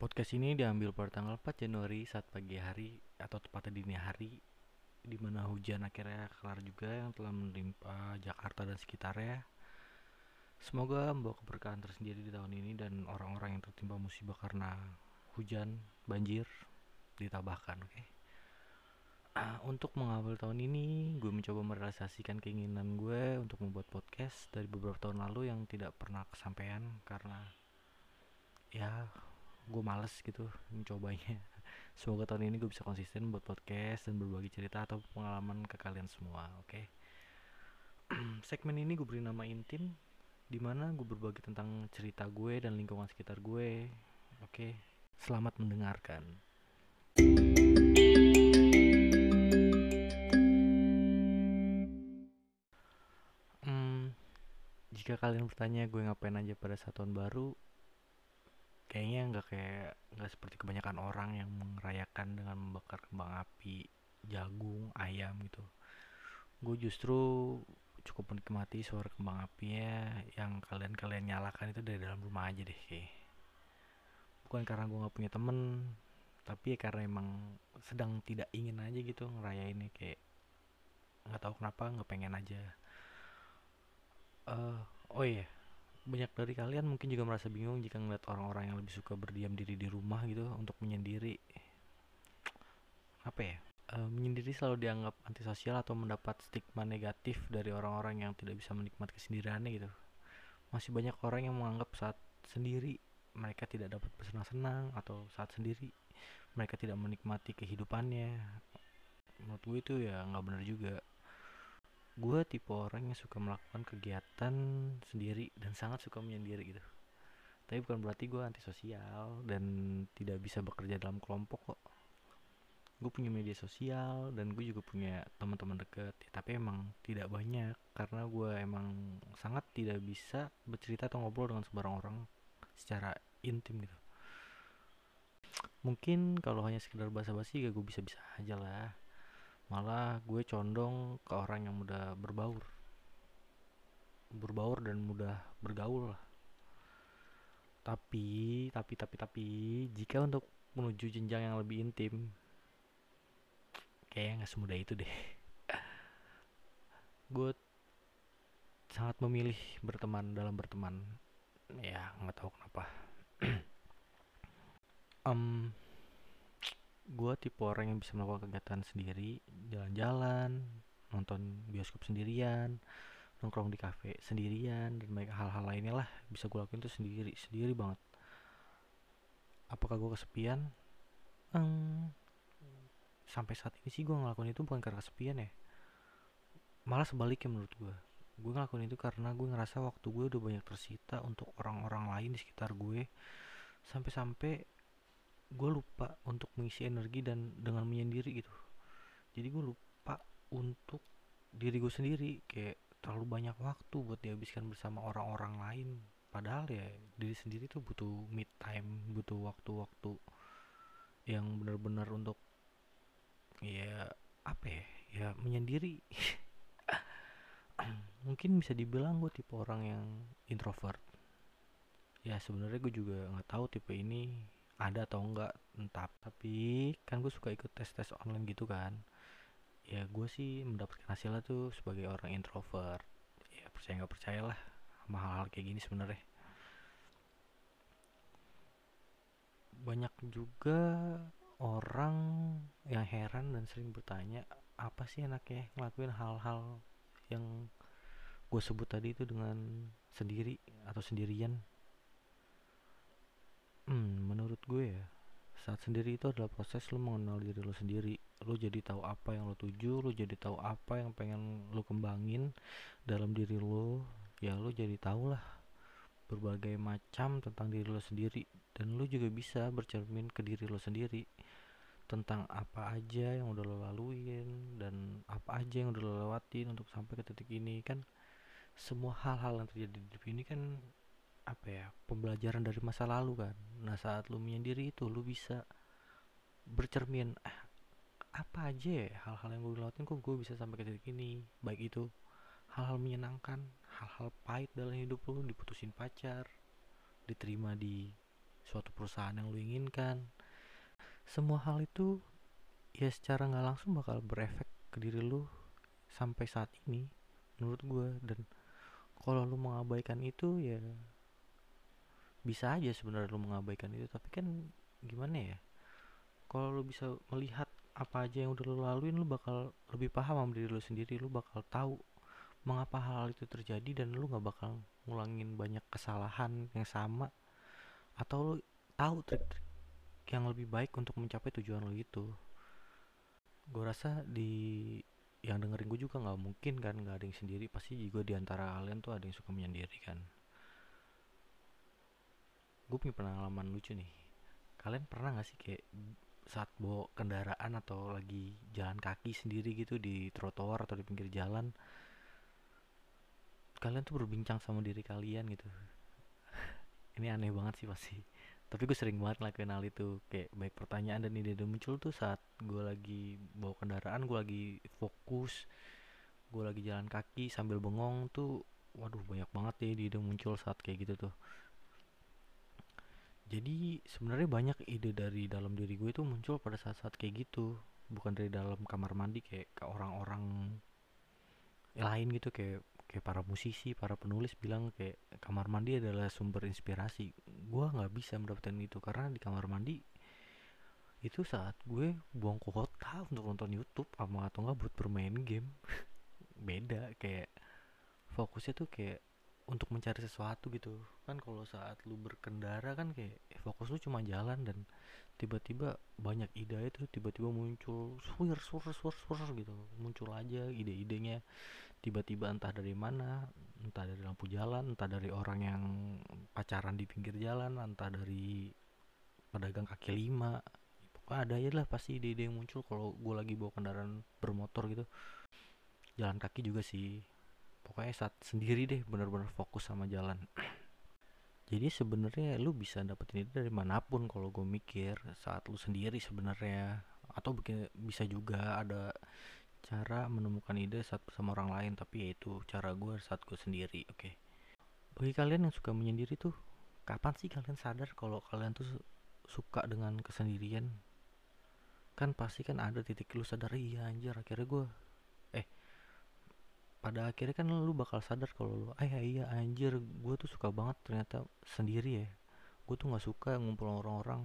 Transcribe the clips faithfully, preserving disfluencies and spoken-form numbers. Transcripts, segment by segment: Podcast ini diambil pada tanggal empat Januari saat pagi hari atau tepatnya dini hari, di mana hujan akhirnya kelar juga yang telah menimpa Jakarta dan sekitarnya. Semoga membawa keberkahan tersendiri di tahun ini dan orang-orang yang tertimpa musibah karena hujan, banjir ditambahkan, oke. Okay? Uh, untuk mengawal tahun ini, gue mencoba merealisasikan keinginan gue untuk membuat podcast dari beberapa tahun lalu yang tidak pernah kesampaian karena ya gue males gitu mencobanya. Semoga tahun ini gue bisa konsisten buat podcast dan berbagi cerita atau pengalaman ke kalian semua, oke? Okay? Segmen ini gue beri nama INTim, dimana gue berbagi tentang cerita gue dan lingkungan sekitar gue, oke? Okay? Selamat mendengarkan. Hmm, jika kalian bertanya gue ngapain aja pada saat tahun baru, kayaknya nggak kayak nggak seperti kebanyakan orang yang merayakan dengan membakar kembang api, jagung, ayam gitu. Gue justru cukup menikmati suara kembang apinya yang kalian-kalian nyalakan itu dari dalam rumah aja deh kayak. Bukan karena gue nggak punya temen, tapi ya karena emang sedang tidak ingin aja gitu ngerayainnya, kayak nggak tahu kenapa nggak pengen aja. Uh, oh iya. Yeah. Banyak dari kalian mungkin juga merasa bingung jika ngeliat orang-orang yang lebih suka berdiam diri di rumah gitu untuk menyendiri. Apa ya? E, menyendiri selalu dianggap antisosial atau mendapat stigma negatif dari orang-orang yang tidak bisa menikmati kesendiriannya gitu. Masih banyak orang yang menganggap saat sendiri mereka tidak dapat bersenang-senang atau saat sendiri mereka tidak menikmati kehidupannya. Menurut gue itu ya nggak benar juga. Gue tipe orang yang suka melakukan kegiatan sendiri dan sangat suka menyendiri gitu. Tapi bukan berarti gue antisosial dan tidak bisa bekerja dalam kelompok kok. Gue punya media sosial dan gue juga punya teman-teman dekat ya, tapi emang tidak banyak karena gue emang sangat tidak bisa bercerita atau ngobrol dengan sembarang orang secara intim gitu. Mungkin kalau hanya sekedar basa-basi ya gue bisa-bisa aja lah. Malah gue condong ke orang yang mudah berbaur berbaur dan mudah bergaul lah. Tapi tapi tapi tapi jika untuk menuju jenjang yang lebih intim, kayaknya nggak semudah itu deh. Gue sangat memilih berteman dalam berteman, ya nggak tahu kenapa. um, Gue tipe orang yang bisa melakukan kegiatan sendiri, jalan-jalan, nonton bioskop sendirian, nongkrong di kafe sendirian, dan banyak hal-hal lainnya lah bisa gue lakuin tuh sendiri, sendiri banget. Apakah gue kesepian? Hmm, sampai saat ini sih gue ngelakuin itu bukan karena kesepian ya, malah sebaliknya menurut gue. Gue ngelakuin itu karena gue ngerasa waktu gue udah banyak tersita untuk orang-orang lain di sekitar gue, sampai-sampai gue lupa untuk mengisi energi dan dengan menyendiri gitu. Jadi gue lupa untuk diri gue sendiri, kayak terlalu banyak waktu buat dihabiskan bersama orang-orang lain. Padahal ya diri sendiri tuh butuh me time, butuh waktu-waktu yang benar-benar untuk ya apa ya, ya menyendiri. Mungkin bisa dibilang gue tipe orang yang introvert. Ya sebenarnya gue juga nggak tahu tipe ini ada atau enggak, entah, tapi kan gue suka ikut tes-tes online gitu kan. Ya gue sih mendapatkan hasilnya tuh sebagai orang introvert. Ya percaya nggak percaya lah sama hal-hal kayak gini sebenarnya. Banyak juga orang yang heran dan sering bertanya, apa sih enaknya ngelakuin hal-hal yang gue sebut tadi itu dengan sendiri atau sendirian. Hmm, menurut gue ya, saat sendiri itu adalah proses lo mengenal diri lo sendiri. Lo jadi tahu apa yang lo tuju, lo jadi tahu apa yang pengen lo kembangin dalam diri lo. Ya lo jadi tahu lah berbagai macam tentang diri lo sendiri. Dan lo juga bisa bercermin ke diri lo sendiri tentang apa aja yang udah lo laluin dan apa aja yang udah lo lewatin untuk sampai ke titik ini. Kan semua hal-hal yang terjadi di hidup ini kan apa ya, pembelajaran dari masa lalu kan. Nah saat lu menyendiri itu lu bisa bercermin, eh, apa aja ya hal-hal yang gue lewatin kok gue bisa sampai ke titik ini. Baik itu hal-hal menyenangkan, hal-hal pahit dalam hidup lu, diputusin pacar, diterima di suatu perusahaan yang lu inginkan. Semua hal itu ya secara nggak langsung bakal berefek ke diri lu sampai saat ini menurut gue. Dan kalau lu mengabaikan itu ya bisa aja sebenarnya lu mengabaikan itu, tapi kan gimana ya, kalau lu bisa melihat apa aja yang udah lu laluin, lu bakal lebih paham sama diri lu sendiri, lu bakal tahu mengapa hal itu terjadi dan lu nggak bakal ngulangin banyak kesalahan yang sama, atau lu tahu trik-trik yang lebih baik untuk mencapai tujuan lo itu. Gue rasa di yang dengerin gue juga nggak mungkin kan nggak ada yang sendiri, pasti juga diantara kalian tuh ada yang suka menyendiri kan. Gue punya pengalaman lucu nih. Kalian pernah nggak sih kayak saat bawa kendaraan atau lagi jalan kaki sendiri gitu di trotoar atau di pinggir jalan, kalian tuh berbincang sama diri kalian gitu? Ini aneh banget sih pasti, tapi gue sering banget lakuin hal itu. Kayak baik pertanyaan dan ide-ide muncul tuh saat gue lagi bawa kendaraan, gue lagi fokus, gue lagi jalan kaki sambil bengong tuh, waduh banyak banget ya ide-ide muncul saat kayak gitu tuh. Jadi sebenarnya banyak ide dari dalam diri gue itu muncul pada saat-saat kayak gitu, bukan dari dalam kamar mandi kayak ke orang-orang lain gitu, kayak kayak para musisi, para penulis bilang kayak kamar mandi adalah sumber inspirasi. Gue nggak bisa mendapatkan itu karena di kamar mandi itu saat gue buang kuota untuk nonton YouTube sama atau nggak buat bermain game. Beda, kayak fokusnya tuh kayak untuk mencari sesuatu gitu kan. Kalau saat lu berkendara kan kayak fokus lu cuma jalan dan tiba-tiba banyak ide itu tiba-tiba muncul, swir swir swir swir gitu, muncul aja ide-idenya tiba-tiba, entah dari mana, entah dari lampu jalan, entah dari orang yang pacaran di pinggir jalan, entah dari pedagang kaki lima. Pokoknya ada aja lah pasti ide-ide yang muncul kalau gue lagi bawa kendaraan bermotor gitu. Jalan kaki juga sih, pokoknya saat sendiri deh benar-benar fokus sama jalan. Jadi sebenarnya lu bisa dapetin ide dari manapun kalau gue mikir, saat lu sendiri sebenarnya, atau bikin, bisa juga ada cara menemukan ide saat bersama orang lain, tapi ya itu cara gue saat gue sendiri. Oke, okay. Bagi kalian yang suka menyendiri tuh, kapan sih kalian sadar kalau kalian tuh suka dengan kesendirian? Kan pasti kan ada titik lu sadar, iya anjir akhirnya gue eh pada akhirnya kan lu bakal sadar kalau lu ah iya anjir gue tuh suka banget ternyata sendiri ya, gue tuh nggak suka ngumpul orang-orang.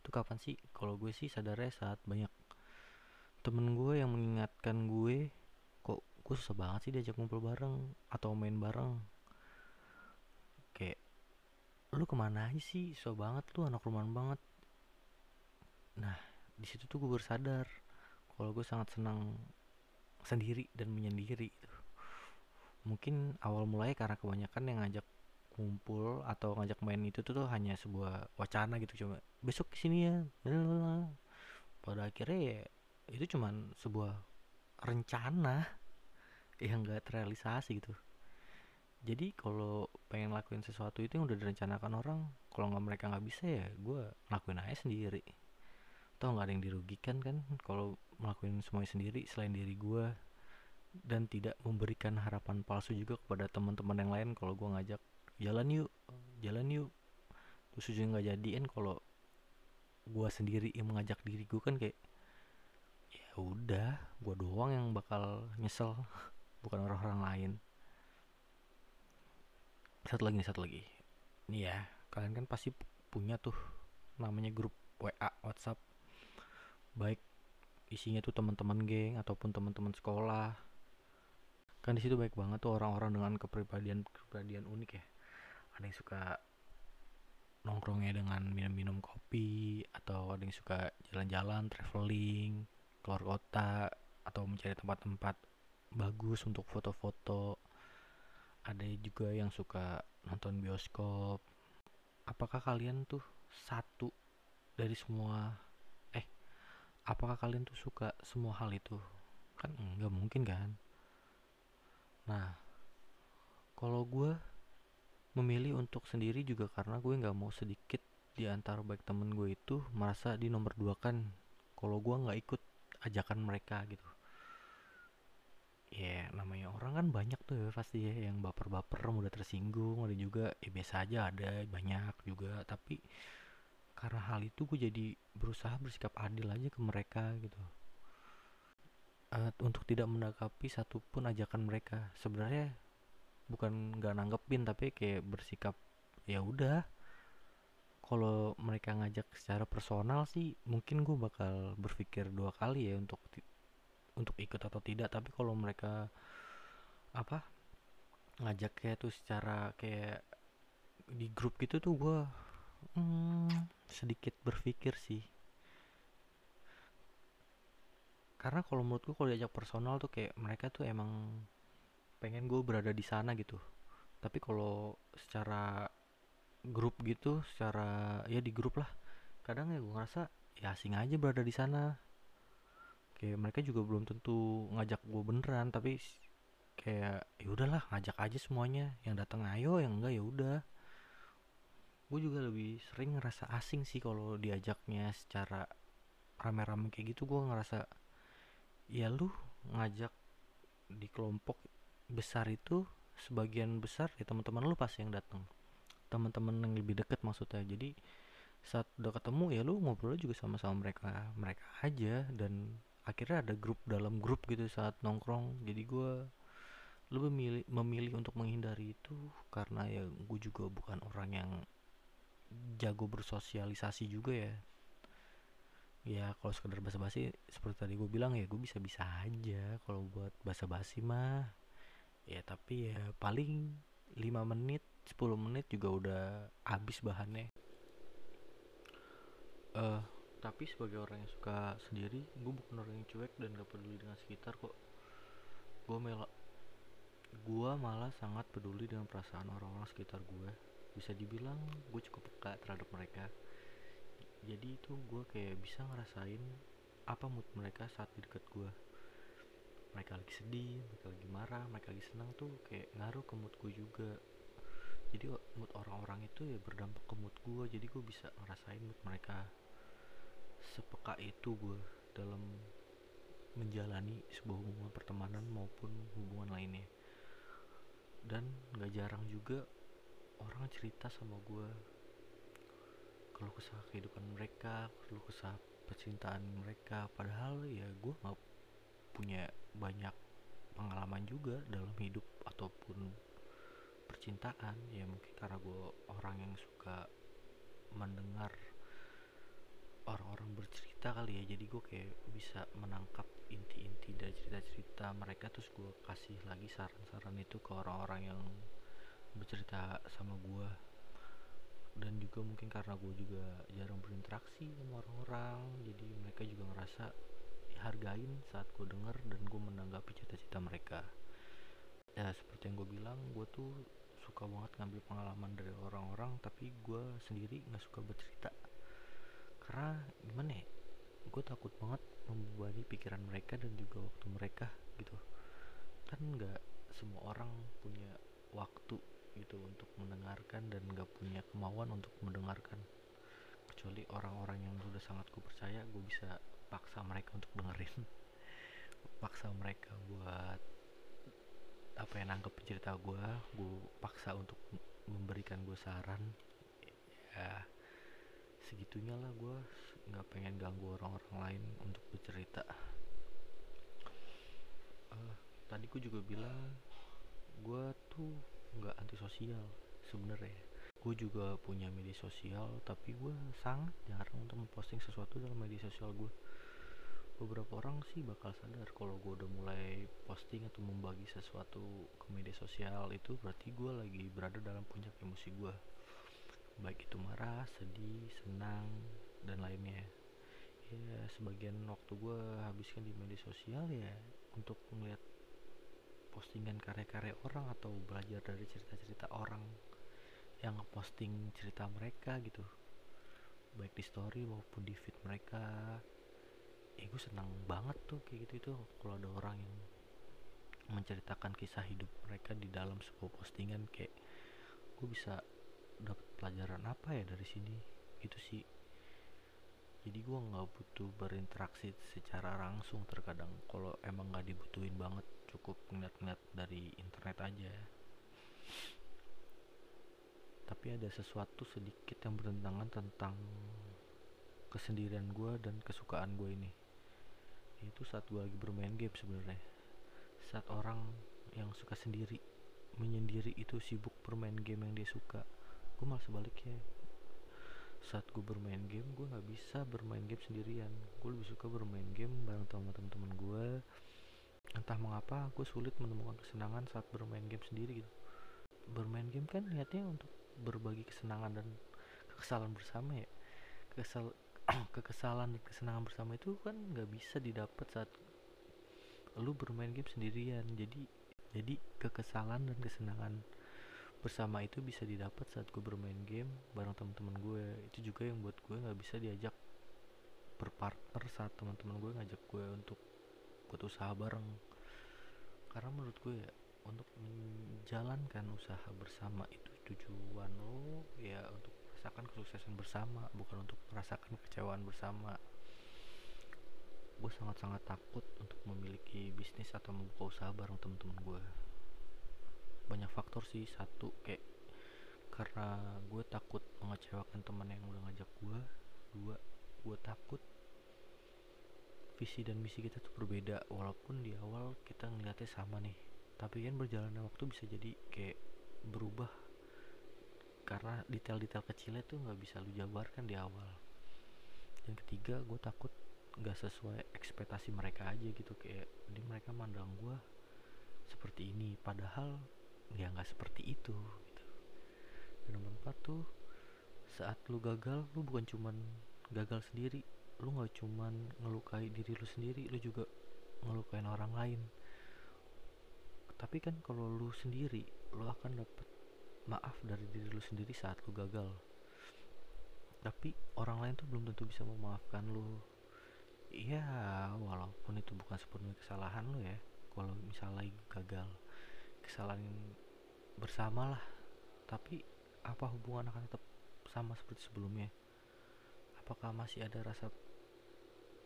Itu kapan sih? Kalau gue sih sadarnya saat banyak temen gue yang mengingatkan gue, kok gue susah banget sih diajak ngumpul bareng atau main bareng. Kayak lu kemana aja sih, susah banget, lu anak rumahan banget. Nah di situ tuh gue bersadar kalau gue sangat senang sendiri dan menyendiri. Mungkin awal mulanya karena kebanyakan yang ngajak ngumpul atau ngajak main itu tuh, tuh hanya sebuah wacana gitu, cuma besok kesini ya. Pada akhirnya ya itu cuman sebuah rencana yang gak terrealisasi gitu. Jadi kalau pengen lakuin sesuatu itu yang udah direncanakan orang, kalau nggak mereka nggak bisa ya gue lakuin aja sendiri. Toh nggak ada yang dirugikan kan kalau melakukan semuanya sendiri selain diri gue, dan tidak memberikan harapan palsu juga kepada teman-teman yang lain. Kalau gue ngajak jalan yuk, jalan yuk, terus juga nggak jadiin. Kalau gue sendiri yang mengajak diri gue kan kayak udah gue doang yang bakal nyesel, bukan orang-orang lain. Satu lagi nih, satu lagi nih ya, kalian kan pasti punya tuh namanya grup W A WhatsApp, baik isinya tuh teman-teman geng ataupun teman-teman sekolah. Kan di situ baik banget tuh orang-orang dengan kepribadian-kepribadian unik ya. Ada yang suka nongkrongnya dengan minum-minum kopi, atau ada yang suka jalan-jalan, traveling, keluar kota, atau mencari tempat-tempat bagus untuk foto-foto. Ada juga yang suka nonton bioskop. Apakah kalian tuh satu dari semua eh apakah kalian tuh suka semua hal itu? Kan nggak mungkin kan. Nah kalau gue memilih untuk sendiri juga karena gue nggak mau sedikit di antara baik temen gue itu merasa di nomor dua kan kalau gue nggak ikut ajakan mereka gitu. Ya yeah, namanya orang kan banyak tuh ya, pasti ya yang baper-baper, mudah tersinggung. Ada juga ya biasa aja, ada banyak juga. Tapi karena hal itu gue jadi berusaha bersikap adil aja ke mereka gitu, uh, untuk tidak menanggapi satupun ajakan mereka. Sebenarnya bukan nggak nanggepin, tapi kayak bersikap ya udah. Kalau mereka ngajak secara personal sih mungkin gue bakal berpikir dua kali ya untuk untuk ikut atau tidak. Tapi kalau mereka apa ngajaknya tuh secara kayak di grup gitu tuh gue hmm, sedikit berpikir sih, karena kalau menurut gue kalau diajak personal tuh kayak mereka tuh emang pengen gue berada di sana gitu. Tapi kalau secara grup gitu, secara ya di grup lah, kadang ya gue ngerasa ya asing aja berada di sana. Kayak mereka juga belum tentu ngajak gue beneran, tapi kayak ya udahlah ngajak aja semuanya, yang datang ayo, yang enggak ya udah. Gue juga lebih sering ngerasa asing sih kalau diajaknya secara rame-rame kayak gitu. Gue ngerasa ya lu ngajak di kelompok besar itu sebagian besar ya teman-teman lu pasti yang datang, teman-teman yang lebih dekat maksudnya. Jadi saat udah ketemu ya lu ngobrol juga sama-sama mereka mereka aja, dan akhirnya ada grup dalam grup gitu saat nongkrong. Jadi gue lebih memilih, memilih untuk menghindari itu, karena ya gue juga bukan orang yang jago bersosialisasi juga ya. Ya kalau sekedar basa-basi seperti tadi gue bilang ya gue bisa-bisa aja kalau buat basa-basi mah ya, tapi ya paling lima menit sepuluh menit juga udah habis bahannya. Uh, tapi sebagai orang yang suka sendiri, gue bukan orang yang cuek dan gak peduli dengan sekitar kok. Gue mela, gue malah sangat peduli dengan perasaan orang-orang sekitar gue. Bisa dibilang gue cukup peka terhadap mereka. Jadi itu gue kayak bisa ngerasain apa mood mereka saat di dekat gue. Mereka lagi sedih, mereka lagi marah, mereka lagi senang tuh kayak ngaruh ke mood gue juga. Jadi mood orang-orang itu ya berdampak ke mood gue, jadi gue bisa ngerasain mood mereka. Sepeka itu gue dalam menjalani sebuah hubungan pertemanan maupun hubungan lainnya. Dan gak jarang juga orang cerita sama gue keluh kesah kehidupan mereka, keluh kesah percintaan mereka. Padahal ya gue gak punya banyak pengalaman juga dalam hidup ataupun percintaan ya, mungkin karena gue orang yang suka mendengar orang-orang bercerita kali ya. Jadi gue kayak bisa menangkap inti-inti dari cerita-cerita mereka, terus gue kasih lagi saran-saran itu ke orang-orang yang bercerita sama gue. Dan juga mungkin karena gue juga jarang berinteraksi sama orang-orang, jadi mereka juga ngerasa dihargain saat gue denger dan gue menanggapi cerita-cerita mereka. Ya seperti yang gue bilang, gue tuh suka banget ngambil pengalaman dari orang-orang, tapi gue sendiri nggak suka bercerita karena gimana ya, gue takut banget membebani pikiran mereka dan juga waktu mereka gitu. Kan nggak semua orang punya waktu gitu untuk mendengarkan dan nggak punya kemauan untuk mendengarkan, kecuali orang-orang yang sudah sangat gue percaya. Gue bisa paksa mereka untuk dengerin, paksa mereka buat apa yang nangkep cerita gue, gue paksa untuk memberikan gue saran. Ya segitunya lah, gue nggak pengen ganggu orang-orang lain untuk bercerita. Uh, tadi gue juga bilang gue tuh nggak antisosial sebenarnya. Gue juga punya media sosial, tapi gue sangat jarang untuk memposting sesuatu dalam media sosial gue. Beberapa orang sih bakal sadar kalau gue udah mulai posting atau membagi sesuatu ke media sosial, itu berarti gue lagi berada dalam puncak emosi gue, baik itu marah, sedih, senang, dan lainnya. Ya sebagian waktu gue habiskan di media sosial ya untuk melihat postingan karya-karya orang atau belajar dari cerita-cerita orang yang ngeposting cerita mereka gitu, baik di story maupun di feed mereka. Eh gue senang banget tuh kayak gitu itu kalau ada orang yang menceritakan kisah hidup mereka di dalam sebuah postingan. Kayak gue bisa dapat pelajaran apa ya dari sini gitu sih. Jadi gue nggak butuh berinteraksi secara langsung terkadang kalau emang nggak dibutuhin banget, cukup ngeliat-ngeliat dari internet aja. Tapi ada sesuatu sedikit yang bertentangan tentang kesendirian gue dan kesukaan gue ini, itu saat gue lagi bermain game sebenarnya. Saat orang yang suka sendiri, menyendiri itu sibuk bermain game yang dia suka, gue malah sebaliknya. Saat gue bermain game, gue nggak bisa bermain game sendirian. Gue lebih suka bermain game bareng sama teman-teman gue. Entah mengapa gue sulit menemukan kesenangan saat bermain game sendiri gitu. Bermain game kan niatnya untuk berbagi kesenangan dan kekesalan bersama ya. Kesal kekesalan dan kesenangan bersama itu kan nggak bisa didapat saat lu bermain game sendirian. Jadi jadi kekesalan dan kesenangan bersama itu bisa didapat saat gue bermain game bareng teman-teman gue. Itu juga yang buat gue nggak bisa diajak berpartner saat teman-teman gue ngajak gue untuk buat usaha bareng. Karena menurut gue ya, untuk menjalankan usaha bersama itu tujuan lo ya untuk merasakan kesuksesan bersama, bukan untuk merasakan kecewaan bersama. Gue sangat-sangat takut untuk memiliki bisnis atau membuka usaha bareng temen-temen gue. Banyak faktor sih. Satu, kayak karena gue takut mengecewakan teman yang udah ngajak gue. Dua, gue takut visi dan misi kita tuh berbeda, walaupun di awal kita ngeliatnya sama nih, tapi kan berjalannya waktu bisa jadi kayak berubah karena detail-detail kecilnya tuh nggak bisa lu jabarkan di awal. Dan ketiga, gue takut nggak sesuai ekspektasi mereka aja gitu, kayak ini mereka mandang gue seperti ini padahal ya nggak seperti itu gitu. Dan nomor empat tuh, saat lu gagal, lu bukan cuman gagal sendiri, lu gak cuman ngelukai diri lu sendiri, lu juga ngelukain orang lain. Tapi kan kalau lu sendiri, lu akan dapet maaf dari diri lu sendiri saat lu gagal, tapi orang lain tuh belum tentu bisa memaafkan lu. Iya, walaupun itu bukan sepenuhnya kesalahan lu ya, kalau misalnya gagal, kesalahan bersama lah, tapi apa hubungan akan tetap sama seperti sebelumnya? Apakah masih ada rasa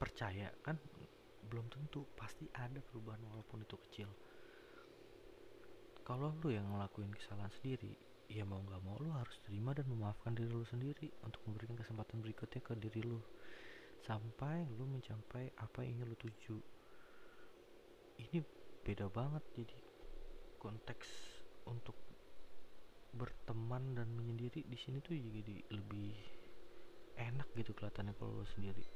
percaya? Kan belum tentu, pasti ada perubahan walaupun itu kecil. Kalau lu yang ngelakuin kesalahan sendiri, ya mau gak mau lu harus terima dan memaafkan diri lu sendiri untuk memberikan kesempatan berikutnya ke diri lu sampai lu mencapai apa yang ingin lu tuju. Ini beda banget. Jadi konteks untuk berteman dan menyendiri di sini tuh jadi lebih enak gitu kelihatannya kalau lo sendiri.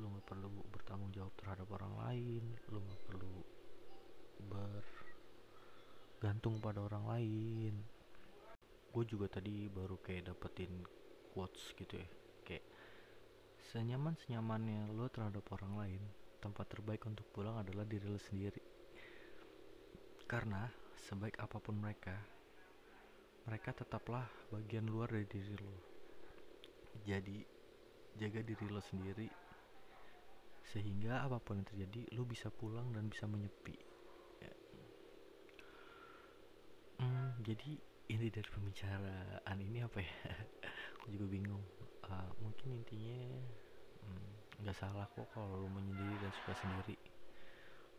Lo nggak perlu bertanggung jawab terhadap orang lain, lo nggak perlu bergantung pada orang lain. Gue juga tadi baru kayak dapetin quotes gitu ya, kayak senyaman senyamannya lo terhadap orang lain, tempat terbaik untuk pulang adalah diri lo sendiri. Karena sebaik apapun mereka, mereka tetaplah bagian luar dari diri lo. Jadi jaga diri lo sendiri sehingga apapun yang terjadi lo bisa pulang dan bisa menyepi ya. hmm, Jadi inti dari pembicaraan ini apa ya? Aku juga bingung. uh, Mungkin intinya hmm, gak salah kok kalau lo menyendiri dan suka sendiri.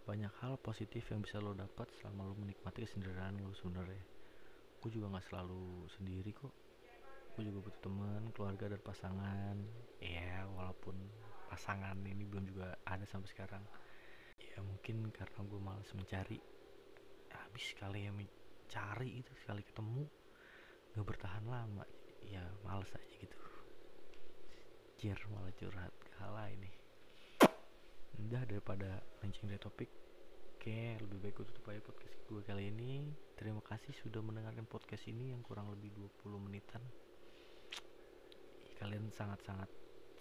Banyak hal positif yang bisa lo dapat selama lo menikmati kesendirian lo sebenarnya. Aku juga gak selalu sendiri kok, juga butuh teman, keluarga dan pasangan. Ya walaupun pasangan ini belum juga ada sampai sekarang. Ya mungkin karena gue malas mencari. Habis sekali yang mencari itu, sekali ketemu gak bertahan lama, ya malas aja gitu. Jir, malah curhat ke hal lain nih. Udah, daripada mancing dari topik, oke, lebih baik gue tutup aja podcast gue kali ini. Terima kasih sudah mendengarkan podcast ini yang kurang lebih dua puluh menitan. Kalian sangat-sangat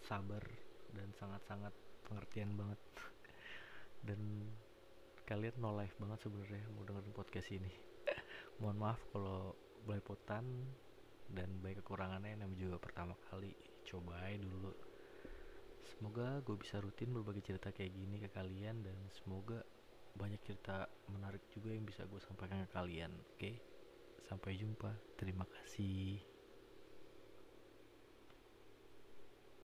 sabar dan sangat-sangat pengertian banget, dan kalian no life banget sebenarnya mau dengerin podcast ini. Mohon maaf kalau belepotan dan banyak kekurangannya, namanya juga pertama kali, cobain dulu. Semoga gue bisa rutin berbagi cerita kayak gini ke kalian, dan semoga banyak cerita menarik juga yang bisa gue sampaikan ke kalian. Oke, sampai jumpa, terima kasih.